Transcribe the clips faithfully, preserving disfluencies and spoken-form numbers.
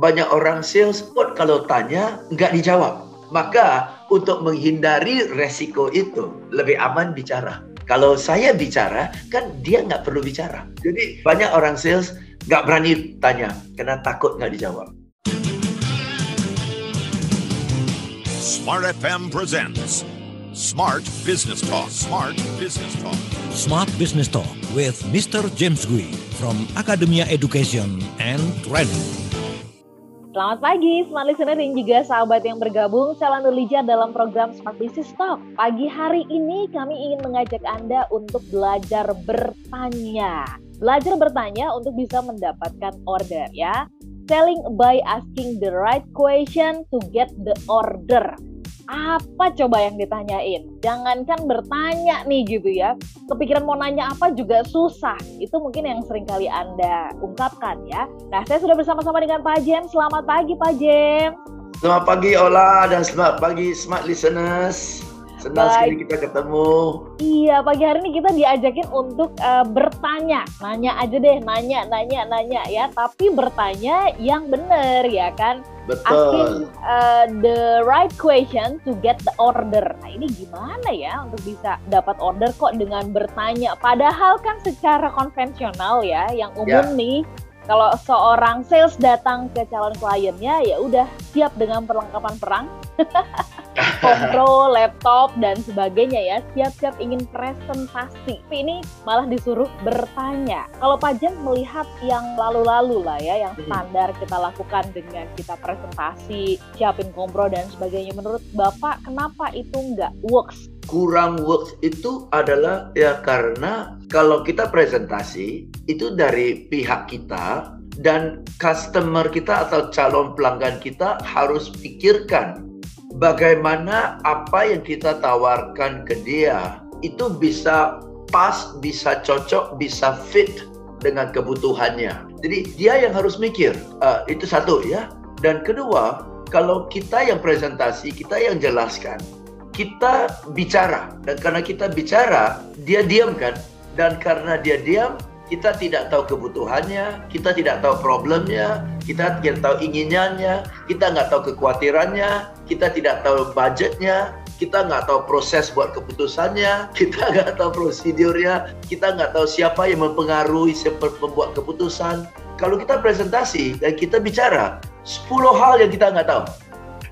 banyak orang sales pun kalau tanya nggak dijawab. Maka untuk menghindari resiko itu, lebih aman bicara. Kalau saya bicara, kan dia nggak perlu bicara. Jadi banyak orang sales nggak berani tanya, karena takut nggak dijawab. Smart F M presents Smart Business Talk. Smart Business Talk. Smart Business Talk with Mister James Gwee from Akademia Education and Training. Selamat pagi, smart listener dan juga sahabat yang bergabung calon terlijar dalam program Smart Business Talk. Pagi hari ini kami ingin mengajak Anda untuk belajar bertanya. Belajar bertanya untuk bisa mendapatkan order ya. Selling by asking the right question to get the order. Apa coba yang ditanyain? Jangankan bertanya nih gitu ya, kepikiran mau nanya apa juga susah. Itu mungkin yang sering kali Anda ungkapkan ya. Nah, saya sudah bersama-sama dengan Pak James. Selamat pagi Pak James. Selamat pagi Ola dan selamat pagi Smart Listeners. Senang Baik. Sekali kita ketemu. Iya, pagi hari ini kita diajakin untuk uh, bertanya. Nanya aja deh, nanya, nanya, nanya ya. Tapi bertanya yang benar ya kan. Betul. Asking uh, the right question to get the order. Nah ini gimana ya untuk bisa dapat order kok dengan bertanya. Padahal kan secara konvensional ya, yang umum ya. Nih. Kalau seorang sales datang ke calon kliennya, ya udah siap dengan perlengkapan perang, kontrol, laptop, dan sebagainya ya. Siap-siap ingin presentasi. Tapi ini malah disuruh bertanya. Kalau Pak James melihat yang lalu-lalu lah ya, yang standar kita lakukan dengan kita presentasi, siapin kompro, dan sebagainya. Menurut Bapak, kenapa itu nggak works? Kurang works itu adalah ya karena kalau kita presentasi itu dari pihak kita dan customer kita atau calon pelanggan kita harus pikirkan bagaimana apa yang kita tawarkan ke dia itu bisa pas, bisa cocok, bisa fit dengan kebutuhannya. Jadi dia yang harus mikir, uh, itu satu ya. Dan kedua, kalau kita yang presentasi, kita yang jelaskan, kita bicara. Dan karena kita bicara, dia diam kan? Dan karena dia diam, kita tidak tahu kebutuhannya, kita tidak tahu problemnya, kita tidak tahu inginannya, kita nggak tahu kekhawatirannya, kita tidak tahu budgetnya, kita nggak tahu proses buat keputusannya, kita nggak tahu prosedurnya, kita nggak tahu siapa yang mempengaruhi, siapa membuat keputusan. Kalau kita presentasi dan kita bicara, sepuluh hal yang kita nggak tahu.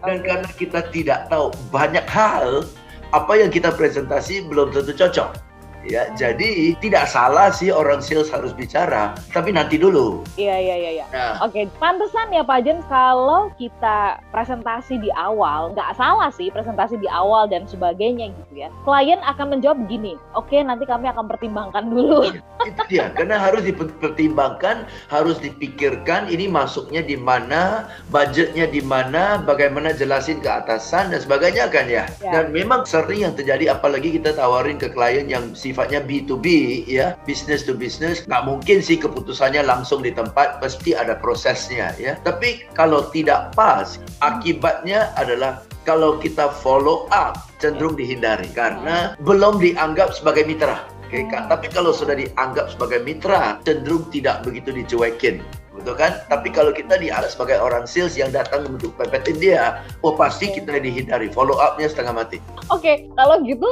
Dan karena kita tidak tahu banyak hal, apa yang kita presentasi belum tentu cocok. Ya, jadi tidak salah sih orang sales harus bicara, tapi nanti dulu. Iya, iya, iya. Ya. Nah. Oke, pantesan ya Pak James kalau kita presentasi di awal, nggak salah sih presentasi di awal dan sebagainya gitu ya. Klien akan menjawab gini, oke nanti kami akan pertimbangkan dulu. Itu dia, karena harus dipertimbangkan, harus dipikirkan ini masuknya di mana, budgetnya di mana, bagaimana jelasin ke atasan dan sebagainya kan ya. Ya. Dan memang sering yang terjadi, apalagi kita tawarin ke klien yang sifatnya B to B ya, business to business, nggak mungkin sih keputusannya langsung di tempat, pasti ada prosesnya ya. Tapi kalau tidak pas, akibatnya adalah kalau kita follow up cenderung dihindari karena belum dianggap sebagai mitra. Oke, kan? Tapi kalau sudah dianggap sebagai mitra cenderung tidak begitu dicuekin. Betul kan? Tapi kalau kita dianggap sebagai orang sales yang datang untuk pepetin dia, oh pasti kita dihindari, follow up-nya setengah mati. Oke, okay, kalau gitu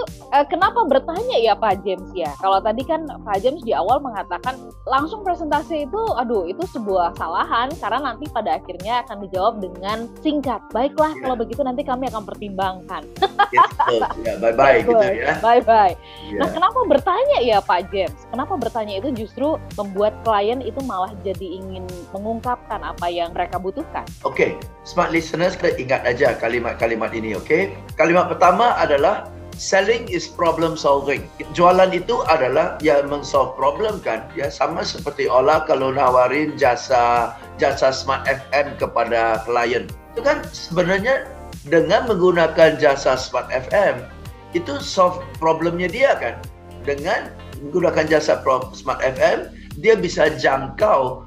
kenapa bertanya ya Pak James ya? Kalau tadi kan Pak James di awal mengatakan langsung presentasi itu, aduh itu sebuah kesalahan karena nanti pada akhirnya akan dijawab dengan singkat. Baiklah, yeah. Kalau begitu nanti kami akan pertimbangkan. Yes, yeah, bye-bye gitu ya. Bye-bye. Yeah. Nah, kenapa bertanya ya Pak James? Kenapa bertanya itu justru membuat klien itu malah jadi ingin mengungkapkan apa yang mereka butuhkan. Oke, okay. Smart listeners, kita ingat aja kalimat-kalimat ini, oke? Okay? Kalimat pertama adalah selling is problem solving. Jualan itu adalah ya meng-solve problem kan, ya sama seperti Ola kalau nawarin jasa jasa Smart F M kepada klien. Itu kan sebenarnya dengan menggunakan jasa Smart F M itu solve problemnya dia kan. Dengan menggunakan jasa Smart F M dia bisa jangkau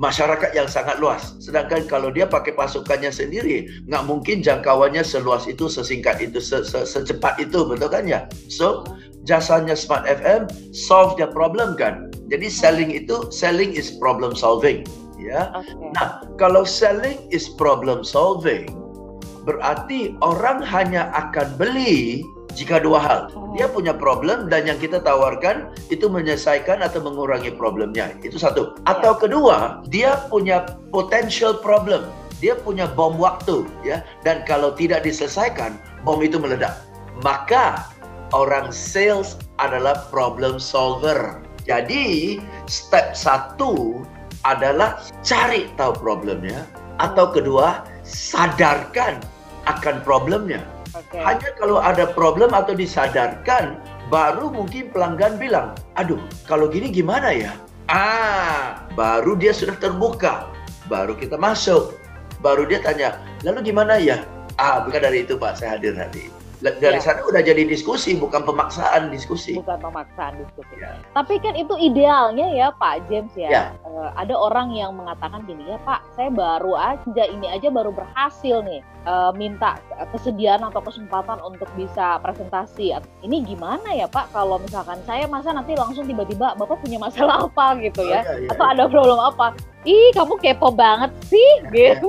masyarakat yang sangat luas. Sedangkan kalau dia pakai pasukannya sendiri, nggak mungkin jangkauannya seluas itu, sesingkat itu, secepat itu, betul kan ya? So, jasanya Smart F M solve their problem kan. Jadi selling itu, selling is problem solving. ya. Okay. Nah, kalau selling is problem solving, berarti orang hanya akan beli jika dua hal. Dia punya problem dan yang kita tawarkan itu menyelesaikan atau mengurangi problemnya. Itu satu. Atau kedua, dia punya potential problem. Dia punya bom waktu, ya. Dan kalau tidak diselesaikan, bom itu meledak. Maka orang sales adalah problem solver. Jadi, step satu adalah cari tahu problemnya, atau kedua, sadarkan akan problemnya. Okay. Hanya kalau ada problem atau disadarkan, baru mungkin pelanggan bilang, aduh, kalau gini gimana ya? Ah, baru dia sudah terbuka, baru kita masuk, baru dia tanya, lalu gimana ya? Ah, bukan dari itu Pak, saya hadir hari ini. Dari ya. Sana udah jadi diskusi, bukan pemaksaan diskusi. Bukan pemaksaan diskusi. Ya. Tapi kan itu idealnya ya Pak James ya. ya. E, ada orang yang mengatakan gini ya Pak, saya baru aja ini aja baru berhasil nih e, minta kesediaan atau kesempatan untuk bisa presentasi. Ini gimana ya Pak? Kalau misalkan saya masa nanti langsung tiba-tiba Bapak punya masalah apa gitu ya? Oh, ya, ya atau ya. Ada problem apa? Ih kamu kepo banget sih gitu.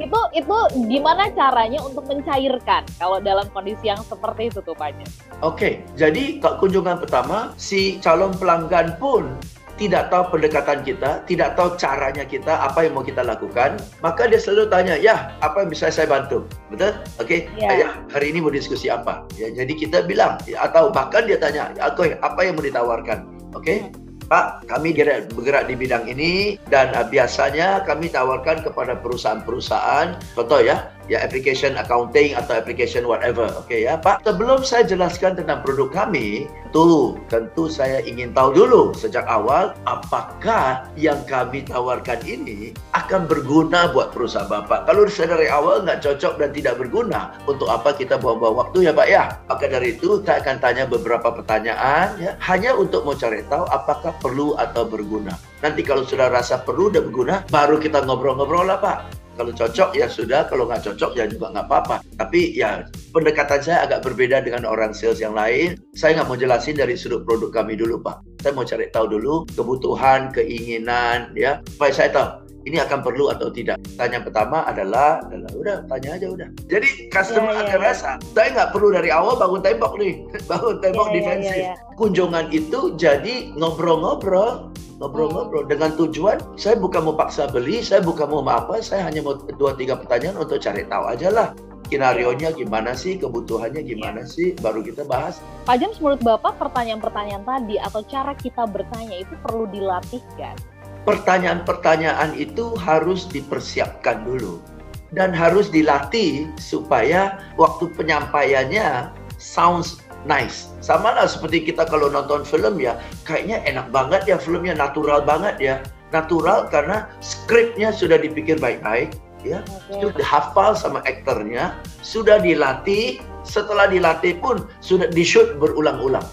itu itu gimana caranya untuk mencairkan kalau dalam kondisi yang seperti itu tuh Pak James? Oke, jadi kunjungan pertama si calon pelanggan pun tidak tahu pendekatan kita, tidak tahu caranya kita, apa yang mau kita lakukan, maka dia selalu tanya, ya apa yang bisa saya bantu, betul? Oke, okay. Ya. Hari ini mau diskusi apa? Ya, jadi kita bilang atau bahkan dia tanya, aku apa yang mau ditawarkan, oke? Okay? Hmm. Pak, kami bergerak di bidang ini dan uh, biasanya kami tawarkan kepada perusahaan-perusahaan, contoh ya, ya application accounting atau application whatever, oke okay, ya Pak. Sebelum saya jelaskan tentang produk kami, tuh tentu saya ingin tahu dulu sejak awal apakah yang kami tawarkan ini akan berguna buat perusahaan Bapak. Kalau dari awal nggak cocok dan tidak berguna, untuk apa kita buang-buang waktu ya Pak ya? Maka dari itu saya akan tanya beberapa pertanyaan ya, hanya untuk mau cari tahu apakah perlu atau berguna. Nanti kalau sudah rasa perlu dan berguna, baru kita ngobrol-ngobrol lah Pak. Kalau cocok ya sudah, kalau nggak cocok ya juga nggak apa-apa. Tapi ya pendekatan saya agak berbeda dengan orang sales yang lain. Saya nggak mau jelasin dari sudut produk kami dulu Pak. Saya mau cari tahu dulu kebutuhan, keinginan ya. Supaya saya tahu ini akan perlu atau tidak. Tanya pertama adalah, adalah udah tanya aja udah. Jadi customer yeah, yeah, akan yeah. rasa, saya nggak perlu dari awal bangun tembok nih. bangun tembok yeah, defensif. Yeah, yeah, yeah. Kunjungan itu jadi ngobrol-ngobrol. Ngobrol-ngobrol dengan tujuan, saya bukan mau paksa beli, saya bukan mau apa, saya hanya mau dua tiga pertanyaan untuk cari tahu aja lah. Skenarionya gimana sih, kebutuhannya gimana sih, baru kita bahas. Pak James, menurut Bapak pertanyaan-pertanyaan tadi atau cara kita bertanya itu perlu dilatih kan? Pertanyaan-pertanyaan itu harus dipersiapkan dulu. Dan harus dilatih supaya waktu penyampaiannya sounds nice. Sama lah seperti kita kalau nonton film ya, kayaknya enak banget ya filmnya, natural banget ya. Natural karena skripnya sudah dipikir baik-baik, ya. Okay. Sudah hafal sama aktornya, sudah dilatih, setelah dilatih pun sudah di-shoot berulang-ulang.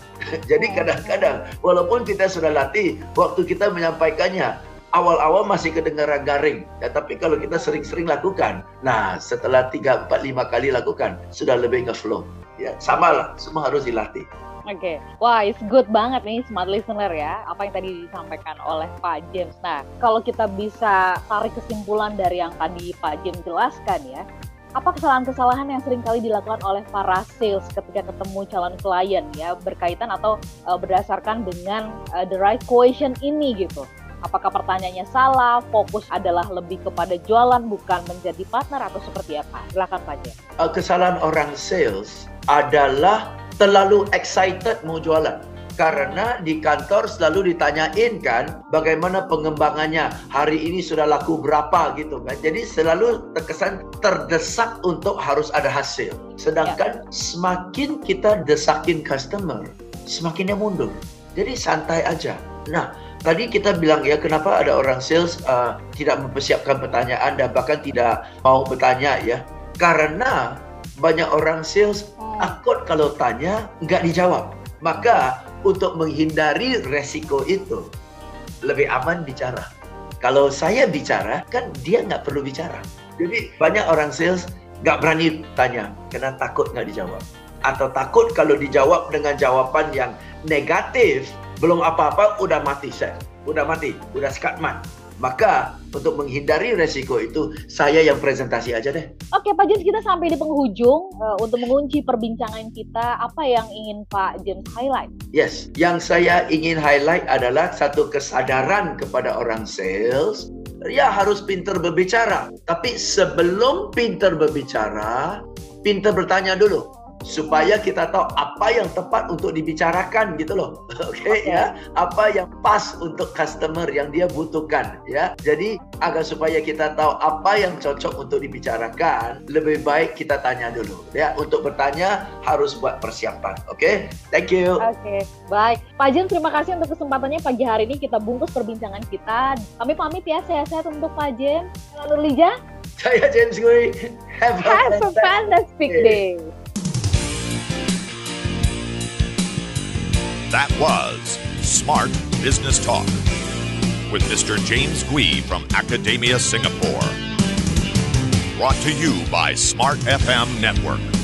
Jadi kadang-kadang, walaupun kita sudah latih, waktu kita menyampaikannya, awal-awal masih kedengaran garing, ya, tapi kalau kita sering-sering lakukan, nah setelah tiga, empat, lima kali lakukan, sudah lebih ke flow. Ya, sama lah, semua harus dilatih. Oke, okay. Wah, it's good banget nih smart listener ya, apa yang tadi disampaikan oleh Pak James. Nah, kalau kita bisa tarik kesimpulan dari yang tadi Pak James jelaskan ya, apa kesalahan-kesalahan yang seringkali dilakukan oleh para sales ketika ketemu calon klien ya, berkaitan atau uh, berdasarkan dengan uh, the right question ini gitu. Apakah pertanyaannya salah, fokus adalah lebih kepada jualan bukan menjadi partner atau seperti apa? Silakan Pak James. Kesalahan orang sales adalah terlalu excited mau jualan. Karena di kantor selalu ditanyain kan bagaimana pengembangannya, hari ini sudah laku berapa gitu kan. Jadi selalu terkesan terdesak untuk harus ada hasil. Sedangkan ya. Semakin kita desakin customer, semakin dia mundur. Jadi santai aja. Nah, tadi kita bilang ya, kenapa ada orang sales uh, tidak mempersiapkan pertanyaan dan bahkan tidak mau bertanya ya. Karena banyak orang sales takut kalau tanya nggak dijawab. Maka untuk menghindari resiko itu, lebih aman bicara. Kalau saya bicara, kan dia nggak perlu bicara. Jadi banyak orang sales nggak berani tanya karena takut nggak dijawab. Atau takut kalau dijawab dengan jawaban yang negatif, belum apa-apa udah mati saya, udah mati, udah skakmat. Maka untuk menghindari resiko itu, saya yang presentasi aja deh. Oke Pak James, kita sampai di penghujung. Uh, untuk mengunci perbincangan kita, apa yang ingin Pak James highlight? Yes, yang saya ingin highlight adalah satu kesadaran kepada orang sales. Ya harus pintar berbicara, tapi sebelum pintar berbicara, pintar bertanya dulu, supaya kita tahu apa yang tepat untuk dibicarakan gitu loh. Oke okay, okay. Ya, apa yang pas untuk customer yang dia butuhkan ya. Jadi agar supaya kita tahu apa yang cocok untuk dibicarakan, lebih baik kita tanya dulu ya. Untuk bertanya harus buat persiapan. Oke, okay? Thank you. Oke, okay. Baik Pak James, terima kasih untuk kesempatannya pagi hari ini. Kita bungkus perbincangan kita. Kami pamit ya, sehat-sehat untuk Pak James. Lalu Lija, saya James Gwee. Have a fantastic day. That was Smart Business Talk with Mister James Gwee from Akademia Singapore. Brought to you by Smart F M Network.